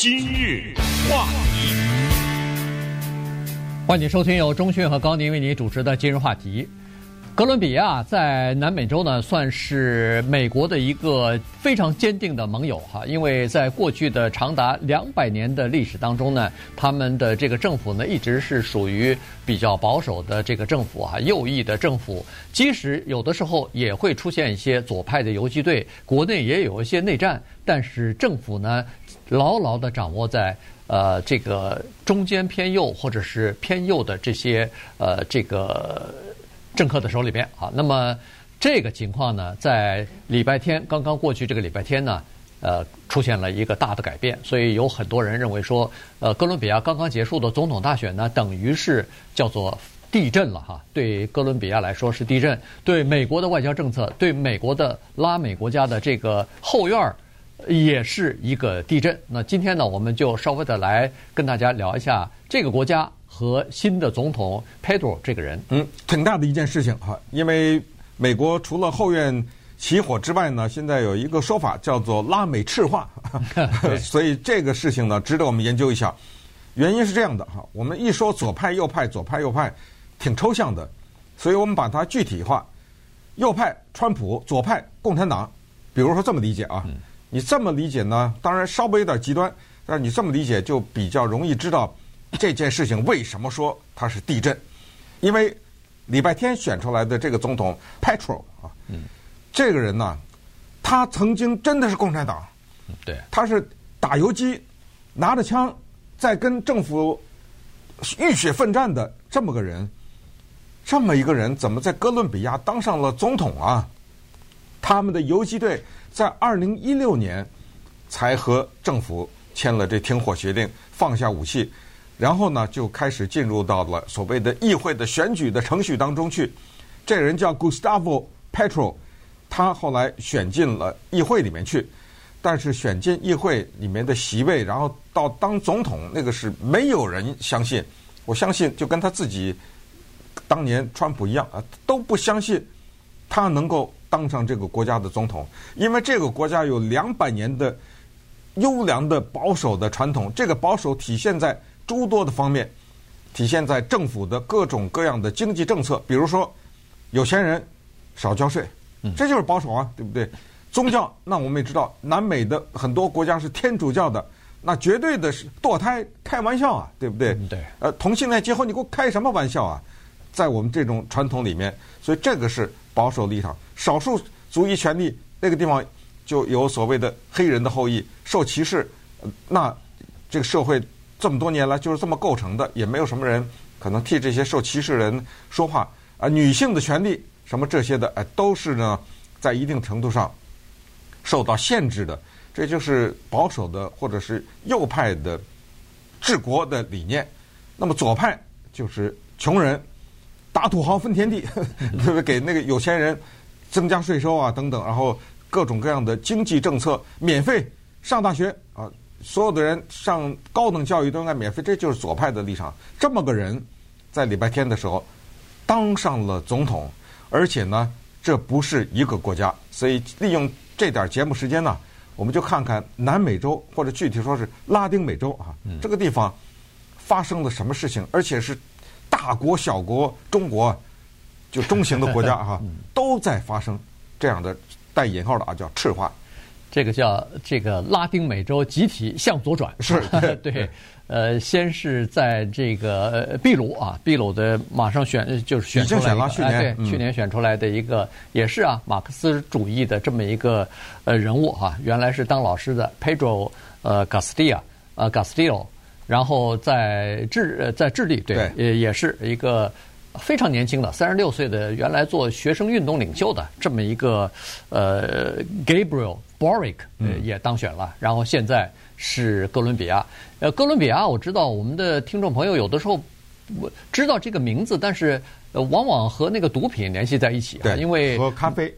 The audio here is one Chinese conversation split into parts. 今日话题，欢迎收听由钟迅和高宁为您主持的今日话题。哥伦比亚在南美洲呢，算是美国的一个非常坚定的盟友哈，因为在过去的长达200年的历史当中呢，他们的这个政府呢，一直是属于比较保守的这个政府啊，右翼的政府，即使有的时候也会出现一些左派的游击队，国内也有一些内战，但是政府呢，牢牢地掌握在这个中间偏右或者是偏右的这些这个政客的手里边啊。那么这个情况呢，在礼拜天刚刚过去这个礼拜天呢，出现了一个大的改变，所以有很多人认为说，哥伦比亚刚刚结束的总统大选呢，等于是叫做地震了哈，对哥伦比亚来说是地震，对美国的外交政策，对美国的拉美国家的这个后院儿，也是一个地震。那今天呢，我们就稍微的来跟大家聊一下这个国家和新的总统 Pedro 这个人。挺大的一件事情哈，因为美国除了后院起火之外呢，现在有一个说法叫做拉美赤化所以这个事情呢，值得我们研究一下。原因是这样的哈，我们一说左派右派左派右派挺抽象的，所以我们把它具体化，右派川普，左派共产党，比如说这么理解啊。你这么理解呢，当然稍微有点极端，但是你这么理解就比较容易知道这件事情为什么说它是地震。因为礼拜天选出来的这个总统 Petro 啊，这个人呢，他曾经真的是共产党，对，他是打游击，拿着枪在跟政府浴血奋战的这么个人。这么一个人怎么在哥伦比亚当上了总统啊？他们的游击队在2016年才和政府签了这停火协定，放下武器，然后呢就开始进入到了所谓的议会的选举的程序当中去。这个人叫 Gustavo Petro， 他后来选进了议会里面去，但是选进议会里面的席位，然后到当总统，那个是没有人相信。我相信就跟他自己当年川普一样啊，都不相信他能够当上这个国家的总统，因为这个国家有200年的优良的保守的传统，这个保守体现在诸多的方面，体现在政府的各种各样的经济政策，比如说有钱人少交税，这就是保守啊，对不对？宗教，那我们也知道，南美的很多国家是天主教的，那绝对的是堕胎，开玩笑啊，对不对？对，同性恋结婚，你给我开什么玩笑啊？在我们这种传统里面，所以这个是保守立场。少数族裔权利，那个地方就有所谓的黑人的后裔受歧视，那这个社会这么多年来就是这么构成的，也没有什么人可能替这些受歧视人说话啊。女性的权利什么这些的，都是呢在一定程度上受到限制的。这就是保守的或者是右派的治国的理念。那么左派就是穷人打土豪分田地，对不对？给那个有钱人增加税收啊等等，然后各种各样的经济政策，免费上大学啊，所有的人上高等教育都应该免费，这就是左派的立场。这么个人在礼拜天的时候当上了总统，而且呢这不是一个国家，所以利用这点节目时间呢，我们就看看南美洲或者具体说是拉丁美洲啊，这个地方发生了什么事情，而且是大国小国中国就中型的国家哈，都在发生这样的带引号的啊叫赤化。这个叫这个拉丁美洲集体向左转是对，先是在这个秘鲁啊，秘鲁的马上选出来了，去年选出来的一个也是啊马克思主义的这么一个人物哈，原来是当老师的 Pedro Castillo， 然后在智利对，也是一个非常年轻的36岁的，原来做学生运动领袖的这么一个Gabriel Boric 也当选了，然后现在是哥伦比亚。哥伦比亚我知道我们的听众朋友有的时候知道这个名字，但是往往和那个毒品联系在一起啊，因为和咖啡，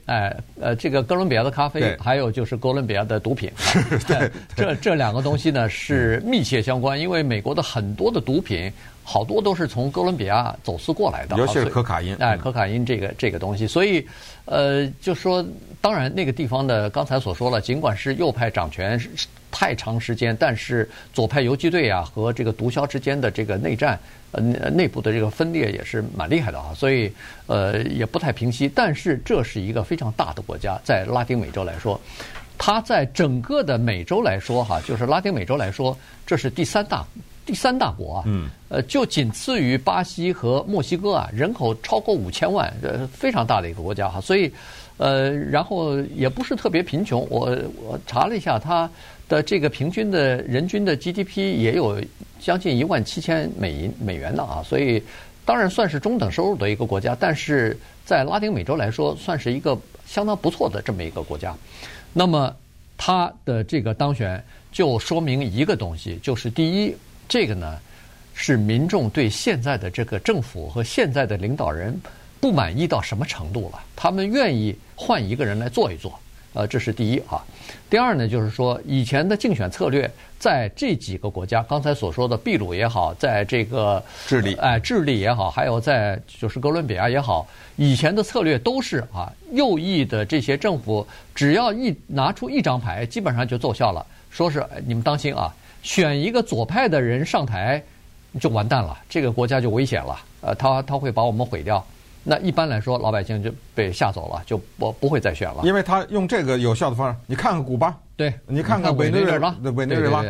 这个哥伦比亚的咖啡，还有就是哥伦比亚的毒品，这两个东西呢是密切相关，因为美国的很多的毒品好多都是从哥伦比亚走私过来的，尤其是可卡因，可卡因这个东西，所以就说，当然那个地方的刚才所说了，尽管是右派掌权太长时间，但是左派游击队啊和这个毒枭之间的这个内战，内部的这个分裂也是蛮厉害的啊，所以也不太平息。但是这是一个非常大的国家，在拉丁美洲来说，它在整个的美洲来说哈，就是拉丁美洲来说，这是第三大国啊，就仅次于巴西和墨西哥啊，人口超过5000万，非常大的一个国家哈，所以，然后也不是特别贫穷，我查了一下，它的这个平均的人均的 GDP 也有将近17000美元呢啊，所以当然算是中等收入的一个国家，但是在拉丁美洲来说，算是一个相当不错的这么一个国家。那么它的这个当选就说明一个东西，就是第一。这个呢，是民众对现在的这个政府和现在的领导人不满意到什么程度了？他们愿意换一个人来做一做，这是第一啊。第二呢，就是说以前的竞选策略，在这几个国家，刚才所说的秘鲁也好，在这个智利也好，还有在就是哥伦比亚也好，以前的策略都是啊，右翼的这些政府只要一拿出一张牌，基本上就奏效了，说是你们当心啊。选一个左派的人上台，就完蛋了，这个国家就危险了。他会把我们毁掉。那一般来说，老百姓就被吓走了，就不会再选了。因为他用这个有效的方式，你看看古巴，对，你看看委内瑞拉，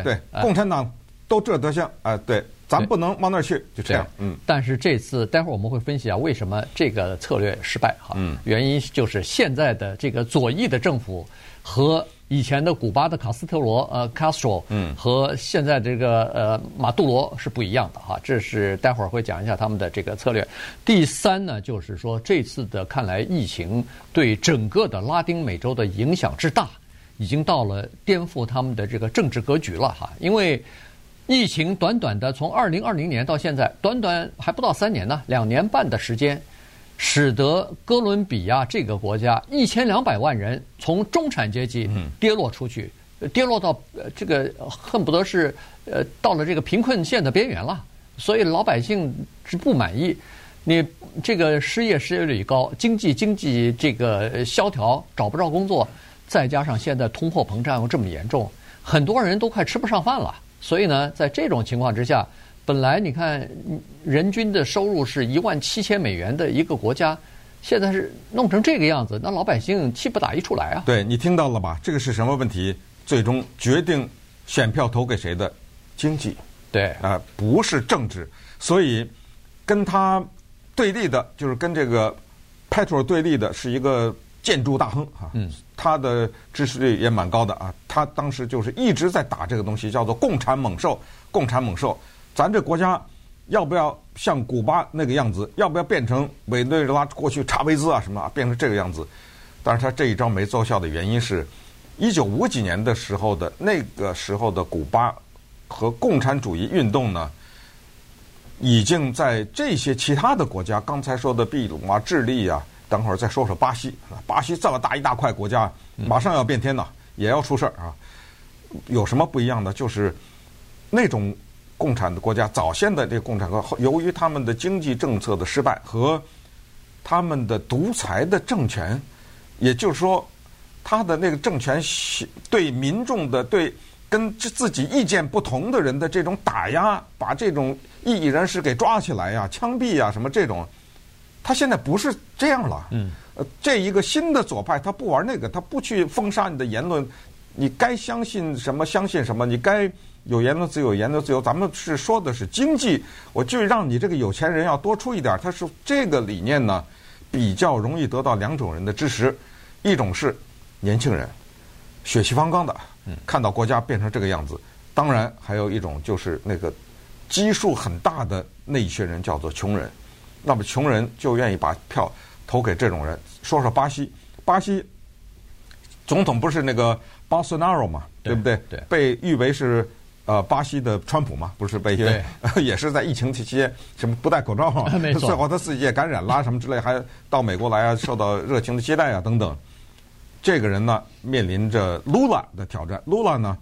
对，共产党都这德行，哎，对，咱不能往那儿去，就这样。嗯。但是这次，待会儿我们会分析啊，为什么这个策略失败哈？原因就是现在的这个左翼的政府和。以前的古巴的Castro， 和现在这个马杜罗是不一样的哈，这是待会儿会讲一下他们的这个策略。第三呢，就是说这次的看来疫情对整个的拉丁美洲的影响之大，已经到了颠覆他们的这个政治格局了哈，因为。疫情短短的从2020年到现在，短还不到3年呢，2年半的时间。使得哥伦比亚这个国家1200万人从中产阶级跌落出去，跌落到这个恨不得是到了这个贫困线的边缘了，所以老百姓是不满意。你这个失业率高，经济这个萧条，找不着工作，再加上现在通货膨胀又这么严重，很多人都快吃不上饭了。所以呢，在这种情况之下。本来你看，人均的收入是17000美元的一个国家，现在是弄成这个样子，那老百姓气不打一处来啊！对，你听到了吧？这个是什么问题？最终决定选票投给谁的经济，对啊、不是政治。所以跟他对立的，就是跟这个 Petro 对立的是一个建筑大亨啊，他的支持率也蛮高的啊。他当时就是一直在打这个东西，叫做共产猛兽。咱这国家要不要像古巴那个样子？要不要变成委内瑞拉过去查韦兹啊什么啊，变成这个样子？但是他这一招没奏效的原因是，1950几年的时候的那个时候的古巴和共产主义运动呢，已经在这些其他的国家，刚才说的秘鲁啊、智利啊，等会儿再说说巴西。巴西这么大一大块国家，马上要变天了，也要出事儿啊。有什么不一样的？就是那种。共产的国家，早先的这个共产国家，由于他们的经济政策的失败和他们的独裁的政权，也就是说，他的那个政权对民众的、对跟自己意见不同的人的这种打压，把这种异议人士给抓起来呀、枪毙呀什么这种，他现在不是这样了。这一个新的左派，他不玩那个，他不去封杀你的言论，你该相信什么相信什么，你该。有言论自由，咱们是说的是经济，我就让你这个有钱人要多出一点。他是这个理念呢，比较容易得到2种人的支持，一种是年轻人，血气方刚的，看到国家变成这个样子；当然还有一种就是那个基数很大的那一些人叫做穷人，那么穷人就愿意把票投给这种人。说说巴西总统不是那个巴索纳罗嘛，对不对？对，被誉为是。巴西的川普嘛，不是被也是在疫情期间什么不戴口罩啊，最后他自己也感染啦什么之类，还到美国来啊，受到热情的接待啊等等。这个人呢，面临着卢拉的挑战。卢拉呢，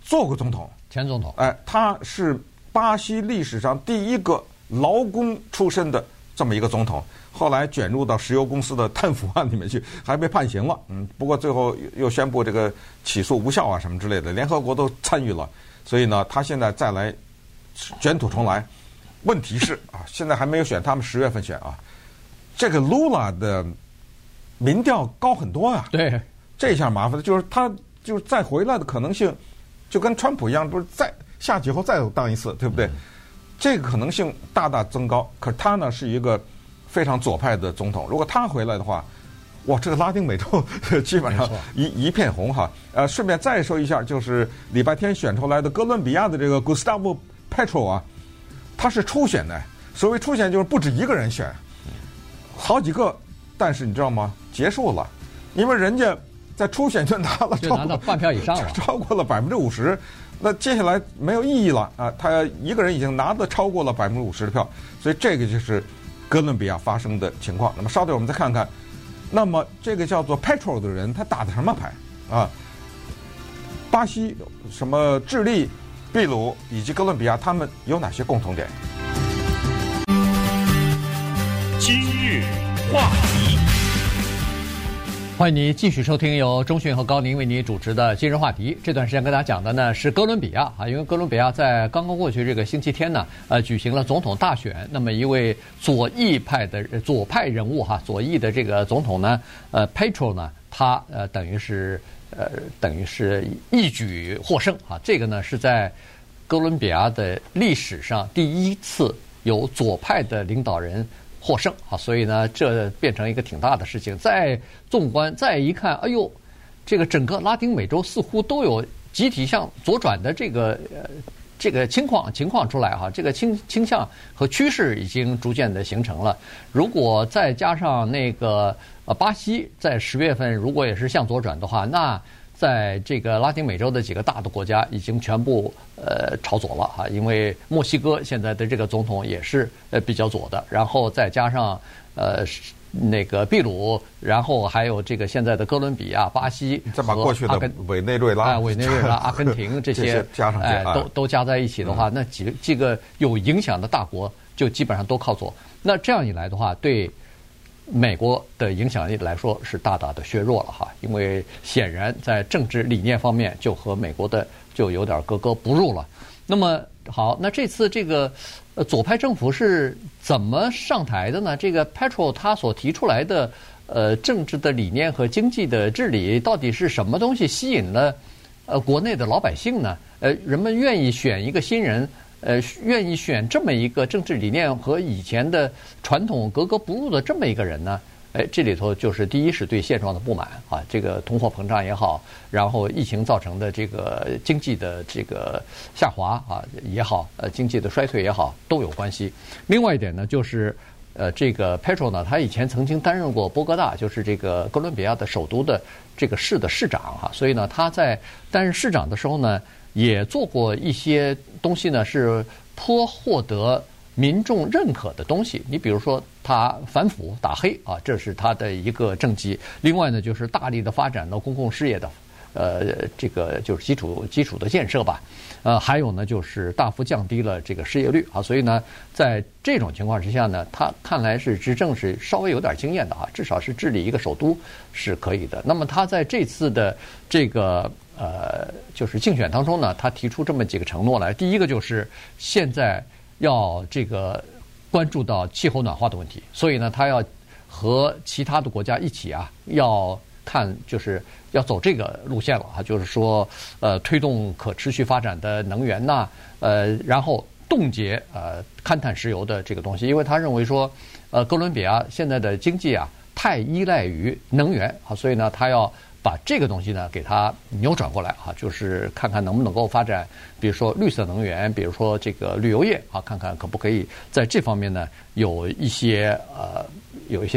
做过总统，前总统，哎，他是巴西历史上第一个劳工出身的这么一个总统，后来卷入到石油公司的贪腐案里面去，还被判刑了。不过最后又宣布这个起诉无效啊什么之类的，联合国都参与了。所以呢，他现在再来卷土重来，问题是啊，现在还没有选，他们10月份选啊。这个 Lula 的民调高很多啊，对，这下麻烦了，就是他就是再回来的可能性，就跟川普一样，不是再下去以后再当一次，对不对？这个可能性大大增高。可是他呢是一个非常左派的总统，如果他回来的话，哇，这个拉丁美洲基本上一片红哈。顺便再说一下，就是礼拜天选出来的哥伦比亚的这个 Gustavo Petro 啊，他是初选的，所谓初选就是不止一个人选，好几个，但是你知道吗？结束了，因为人家在初选就拿到半票以上了，超过了50%，那接下来没有意义了啊！他一个人已经拿的超过了50%的票，所以这个就是哥伦比亚发生的情况。那么稍等，我们再看看，那么这个叫做 Petro 的人，他打的什么牌啊？巴西、什么智利、秘鲁以及哥伦比亚，他们有哪些共同点？今日话题，欢迎您继续收听由中讯和高宁为您主持的《今日话题》。这段时间跟大家讲的呢是哥伦比亚啊，因为哥伦比亚在刚刚过去这个星期天呢，举行了总统大选。那么一位左派人物哈，左翼的这个总统呢，Petro 呢，他等于是一举获胜啊。这个呢是在哥伦比亚的历史上第一次有左派的领导人获胜啊，所以呢，这变成一个挺大的事情。再纵观，再一看，哎呦，这个整个拉丁美洲似乎都有集体向左转的这个情况出来哈，这个倾向和趋势已经逐渐的形成了。如果再加上那个巴西在10月份如果也是向左转的话，那在这个拉丁美洲的几个大的国家已经全部朝左了哈，因为墨西哥现在的这个总统也是比较左的，然后再加上那个秘鲁，然后还有这个现在的哥伦比亚、巴西，再把过去的委内瑞拉、阿根廷这些加上去，都加在一起的话，那几个有影响的大国就基本上都靠左。那这样一来的话，对美国的影响力来说是大大的削弱了哈，因为显然在政治理念方面就和美国的就有点格格不入了。那么好，那这次这个左派政府是怎么上台的呢？这个 Petro 他所提出来的政治的理念和经济的治理到底是什么东西吸引了国内的老百姓呢？人们愿意选一个新人，愿意选这么一个政治理念和以前的传统格格不入的这么一个人呢？这里头就是第一是对现状的不满啊，这个通货膨胀也好，然后疫情造成的这个经济的这个下滑啊也好，经济的衰退也好，都有关系。另外一点呢，就是这个 Petro 呢，他以前曾经担任过波哥大，就是这个哥伦比亚的首都的这个市的市长哈，所以呢，他在担任市长的时候呢，也做过一些东西呢，是颇获得民众认可的东西。你比如说，他反腐打黑啊，这是他的一个政绩。另外呢，就是大力的发展到公共事业的，这个就是基础的建设吧。还有呢，就是大幅降低了这个失业率啊。所以呢，在这种情况之下呢，他看来是执政是稍微有点经验的啊，至少是治理一个首都是可以的。那么他在这次的这个就是竞选当中呢，他提出这么几个承诺来。第一个就是现在要这个关注到气候暖化的问题，所以呢，他要和其他的国家一起啊，要看就是要走这个路线了啊，就是说推动可持续发展的能源呐，然后冻结勘探石油的这个东西，因为他认为说哥伦比亚现在的经济啊太依赖于能源啊，所以呢，他要把这个东西呢给它扭转过来啊，就是看看能不能够发展，比如说绿色能源，比如说这个旅游业啊，看看可不可以在这方面呢有一些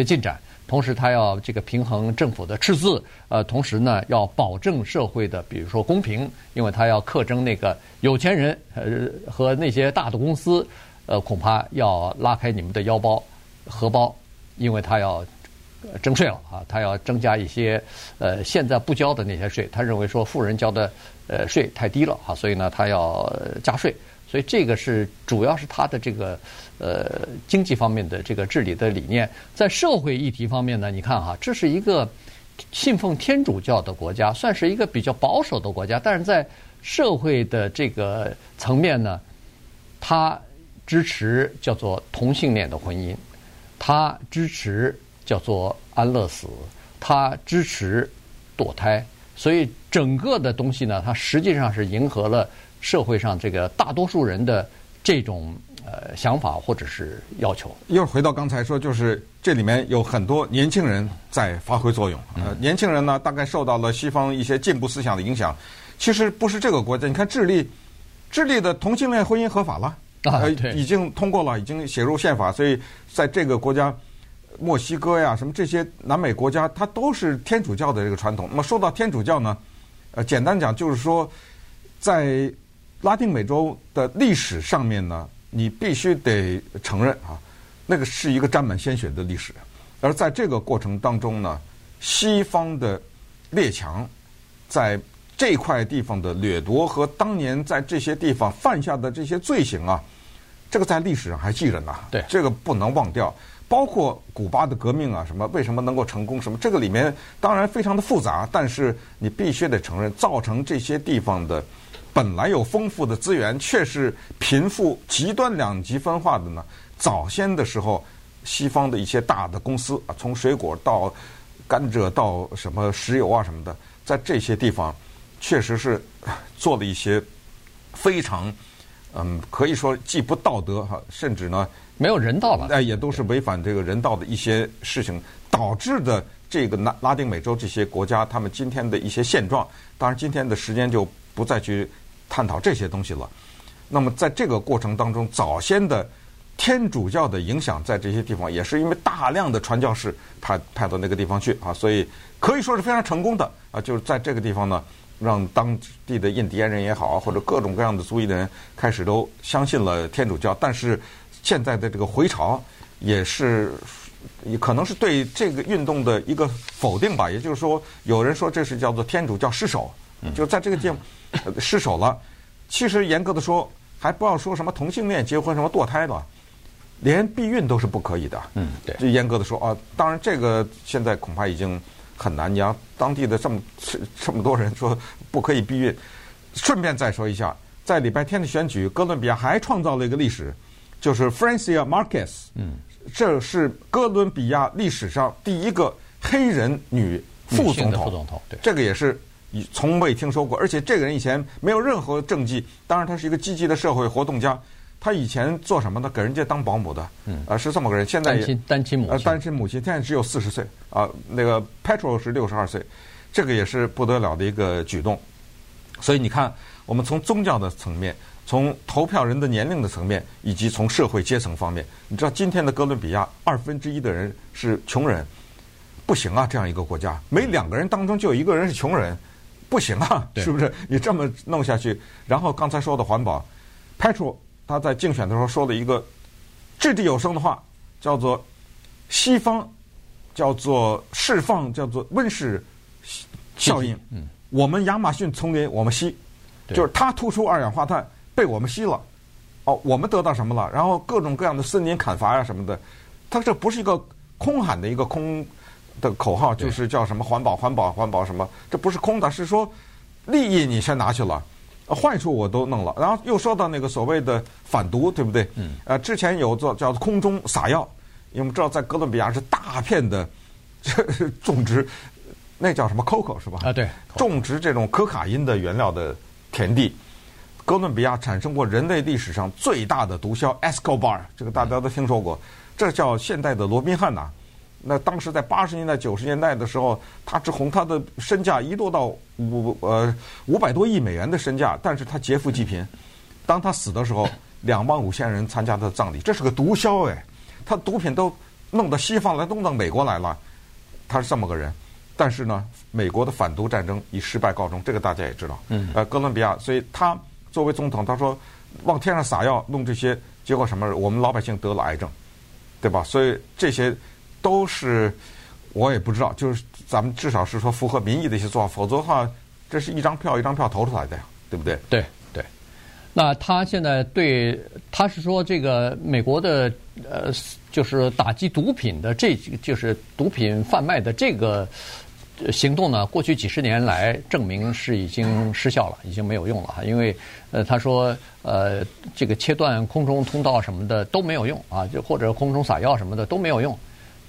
进展。同时，他要这个平衡政府的赤字，同时呢要保证社会的，比如说公平，因为他要课征那个有钱人和那些大的公司，恐怕要拉开你们的腰包荷包，因为他要征税了啊，他要增加一些现在不交的那些税，他认为说富人交的税太低了啊，所以呢他要加税，所以这个是主要是他的这个经济方面的这个治理的理念。在社会议题方面呢，你看哈，这是一个信奉天主教的国家，算是一个比较保守的国家，但是在社会的这个层面呢，他支持叫做同性恋的婚姻，他支持叫做安乐死，他支持堕胎，所以整个的东西呢，它实际上是迎合了社会上这个大多数人的这种想法或者是要求。又回到刚才说，就是这里面有很多年轻人在发挥作用。年轻人呢，大概受到了西方一些进步思想的影响。其实不是这个国家，你看智利，智利的同性恋婚姻合法了，已经通过了，已经写入宪法，所以在这个国家。墨西哥呀，什么这些南美国家，它都是天主教的这个传统。那么说到天主教呢，简单讲就是说，在拉丁美洲的历史上面呢，你必须得承认啊，那个是一个沾满鲜血的历史。而在这个过程当中呢，西方的列强在这块地方的掠夺和当年在这些地方犯下的这些罪行啊，这个在历史上还记着呢。对，这个不能忘掉。包括古巴的革命啊，什么为什么能够成功，什么这个里面当然非常的复杂，但是你必须得承认，造成这些地方的本来有丰富的资源，却是贫富极端两极分化的呢。早先的时候，西方的一些大的公司啊，从水果到甘蔗到什么石油啊什么的，在这些地方确实是做了一些非常可以说既不道德哈，甚至呢。没有人道了，也都是违反这个人道的一些事情导致的。这个拉丁美洲这些国家，他们今天的一些现状，当然今天的时间就不再去探讨这些东西了。那么在这个过程当中，早先的天主教的影响在这些地方，也是因为大量的传教士派到那个地方去啊，所以可以说是非常成功的啊，就是在这个地方呢，让当地的印第安人也好，或者各种各样的族裔的人开始都相信了天主教，但是。现在的这个回潮也是可能是对这个运动的一个否定吧，也就是说有人说这是叫做天主教失守，就在这个地方失守了。其实严格的说，还不要说什么同性恋结婚什么堕胎了，连避孕都是不可以的。对，就严格的说啊，当然这个现在恐怕已经很难，你让当地的这么多人说不可以避孕。顺便再说一下，在礼拜天的选举，哥伦比亚还创造了一个历史，就是 Francia Marquez， 这是哥伦比亚历史上第一个黑人女副总统，对，这个也是从未听说过。而且这个人以前没有任何政绩，当然他是一个积极的社会活动家。他以前做什么呢？给人家当保姆的，是这么个人。现在也单亲母亲，现在只有40岁啊。那个 Petro 是62岁，这个也是不得了的一个举动。所以你看，我们从宗教的层面。从投票人的年龄的层面，以及从社会阶层方面，你知道今天的哥伦比亚1/2的人是穷人，不行啊！这样一个国家，每2个人当中就有1个人是穷人，不行啊，是不是？你这么弄下去，然后刚才说的环保 ，Petro 他在竞选的时候说了一个掷地有声的话，叫做西方，叫做释放，叫做温室效应。我们亚马逊丛林我们吸，就是它突出2氧化碳。被我们吸了，我们得到什么了？然后各种各样的森林砍伐呀什么的，它这不是一个空喊的一个空的口号，就是叫什么环保、环保、环保什么？这不是空的，是说利益你先拿去了，坏处我都弄了。然后又说到那个所谓的反毒，对不对？之前有做叫空中撒药，因为我们知道在哥伦比亚是大片的种植，那叫什么 coco 是吧？对，种植这种可卡因的原料的田地。哥伦比亚产生过人类历史上最大的毒枭 Escobar， 这个大家都听说过，这叫现代的罗宾汉呐。那当时在80年代、90年代的时候，他之红，他的身价一度到500多亿美元的身价，但是他劫富济贫。当他死的时候，25,000人参加他的葬礼，这是个毒枭哎，他毒品都弄到西方来，弄到美国来了，他是这么个人。但是呢，美国的反毒战争以失败告终，这个大家也知道。哥伦比亚，所以他。作为总统，他说往天上撒药弄这些，结果什么？我们老百姓得了癌症，对吧？所以这些都是我也不知道，就是咱们至少是说符合民意的一些做法，否则的话，这是一张票一张票投出来的呀，对不对？对对。那他现在对，他是说这个美国的就是打击毒品的这就是毒品贩卖的这个行动呢，过去几十年来证明是已经失效了，已经没有用了哈，因为他说这个切断空中通道什么的都没有用啊，就或者空中撒药什么的都没有用。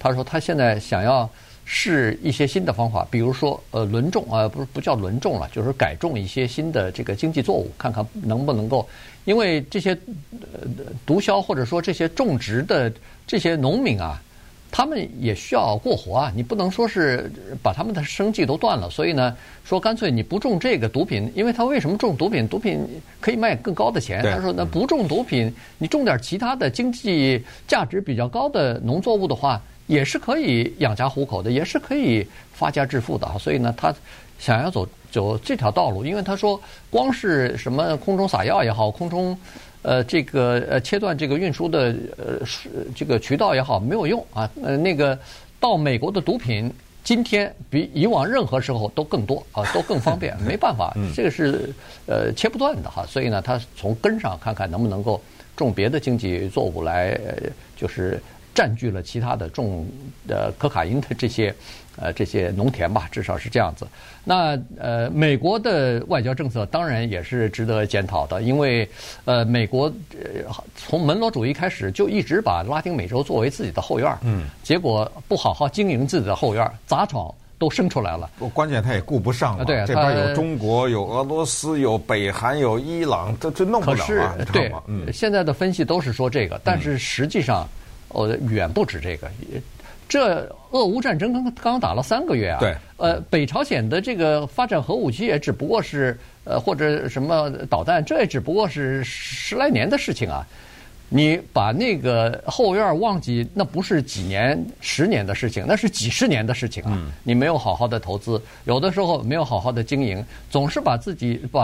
他说他现在想要试一些新的方法，比如说轮种啊，不叫轮种了，就是改种一些新的这个经济作物，看看能不能够，因为这些毒枭或者说这些种植的这些农民啊，他们也需要过活啊，你不能说是把他们的生计都断了，所以呢，说干脆你不种这个毒品，因为他为什么种毒品？毒品可以卖更高的钱。他说那不种毒品，你种点其他的经济价值比较高的农作物的话，也是可以养家糊口的，也是可以发家致富的啊。所以呢，他想要走这条道路，因为他说光是什么空中撒药也好，空中这个切断这个运输的这个渠道也好，没有用啊。那个到美国的毒品今天比以往任何时候都更多啊，都更方便，没办法，这个是切不断的哈。所以呢，他从根上看看能不能够种别的经济作物来，就是占据了其他的种可卡因的这些农田吧，至少是这样子。那美国的外交政策当然也是值得检讨的，因为美国从门罗主义开始就一直把拉丁美洲作为自己的后院，结果不好好经营自己的后院，杂草都生出来了。关键他也顾不上了，对，这边有中国，有俄罗斯，有北韩，有伊朗，这弄不了啊。可是对，现在的分析都是说这个，但是实际上，远不止这个。这俄乌战争刚打了3个月啊，对，北朝鲜的这个发展核武器也只不过是或者什么导弹，这也只不过是10来年的事情啊。你把那个后院忘记，那不是几年、10年的事情，那是几十年的事情啊！你没有好好的投资，有的时候没有好好的经营，总是把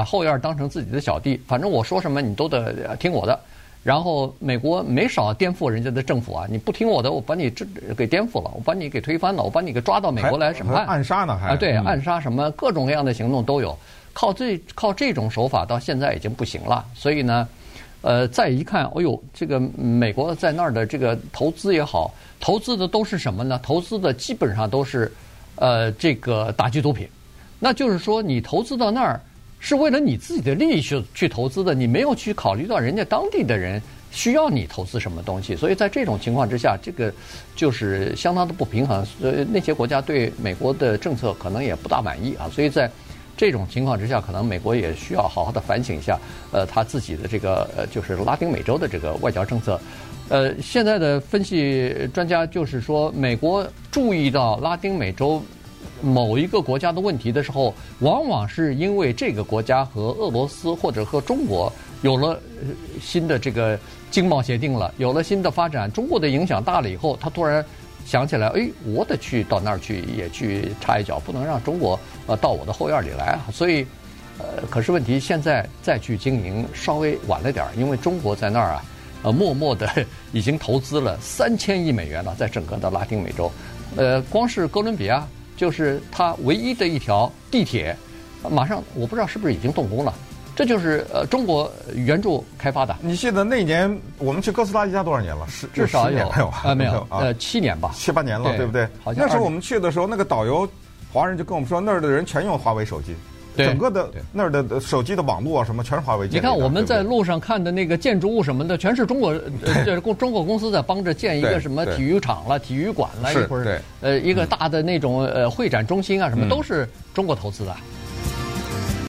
后院当成自己的小弟，反正我说什么你都得听我的。然后美国没少颠覆人家的政府啊！你不听我的，我把你这给颠覆了，我把你给推翻了，我把你给抓到美国来审判，暗杀呢还啊？对，暗杀什么各种各样的行动都有，靠这种手法到现在已经不行了。所以呢，再一看，哎呦，这个美国在那儿的这个投资也好，投资的都是什么呢？投资的基本上都是这个打击毒品，那就是说你投资到那儿，是为了你自己的利益去投资的，你没有去考虑到人家当地的人需要你投资什么东西，所以在这种情况之下，这个就是相当的不平衡。那些国家对美国的政策可能也不大满意啊，所以在这种情况之下，可能美国也需要好好的反省一下，他自己的这个就是拉丁美洲的这个外交政策。现在的分析专家就是说，美国注意到拉丁美洲某一个国家的问题的时候，往往是因为这个国家和俄罗斯或者和中国有了新的这个经贸协定了，有了新的发展，中国的影响大了以后，他突然想起来，哎，我得去到那儿去也去插一脚，不能让中国到我的后院里来啊。所以，可是问题现在再去经营稍微晚了点儿，因为中国在那儿啊，默默的已经投资了3000亿美元了，在整个的拉丁美洲，光是哥伦比亚，就是它唯一的一条地铁，马上我不知道是不是已经动工了。这就是中国援助开发的。你记得那年我们去哥斯达黎加多少年了？至少有没有7年吧，7、8年了，对不对？好像那时候我们去的时候，那个导游华人就跟我们说，那儿的人全用华为手机，整个的那儿的手机的网络啊什么全是华为建的。你看我们在路上看的那个建筑物什么的，全是中国公司在帮着建一个什么体育场了、体育馆了，一会儿一个大的那种会展中心啊什么，都是中国投资的。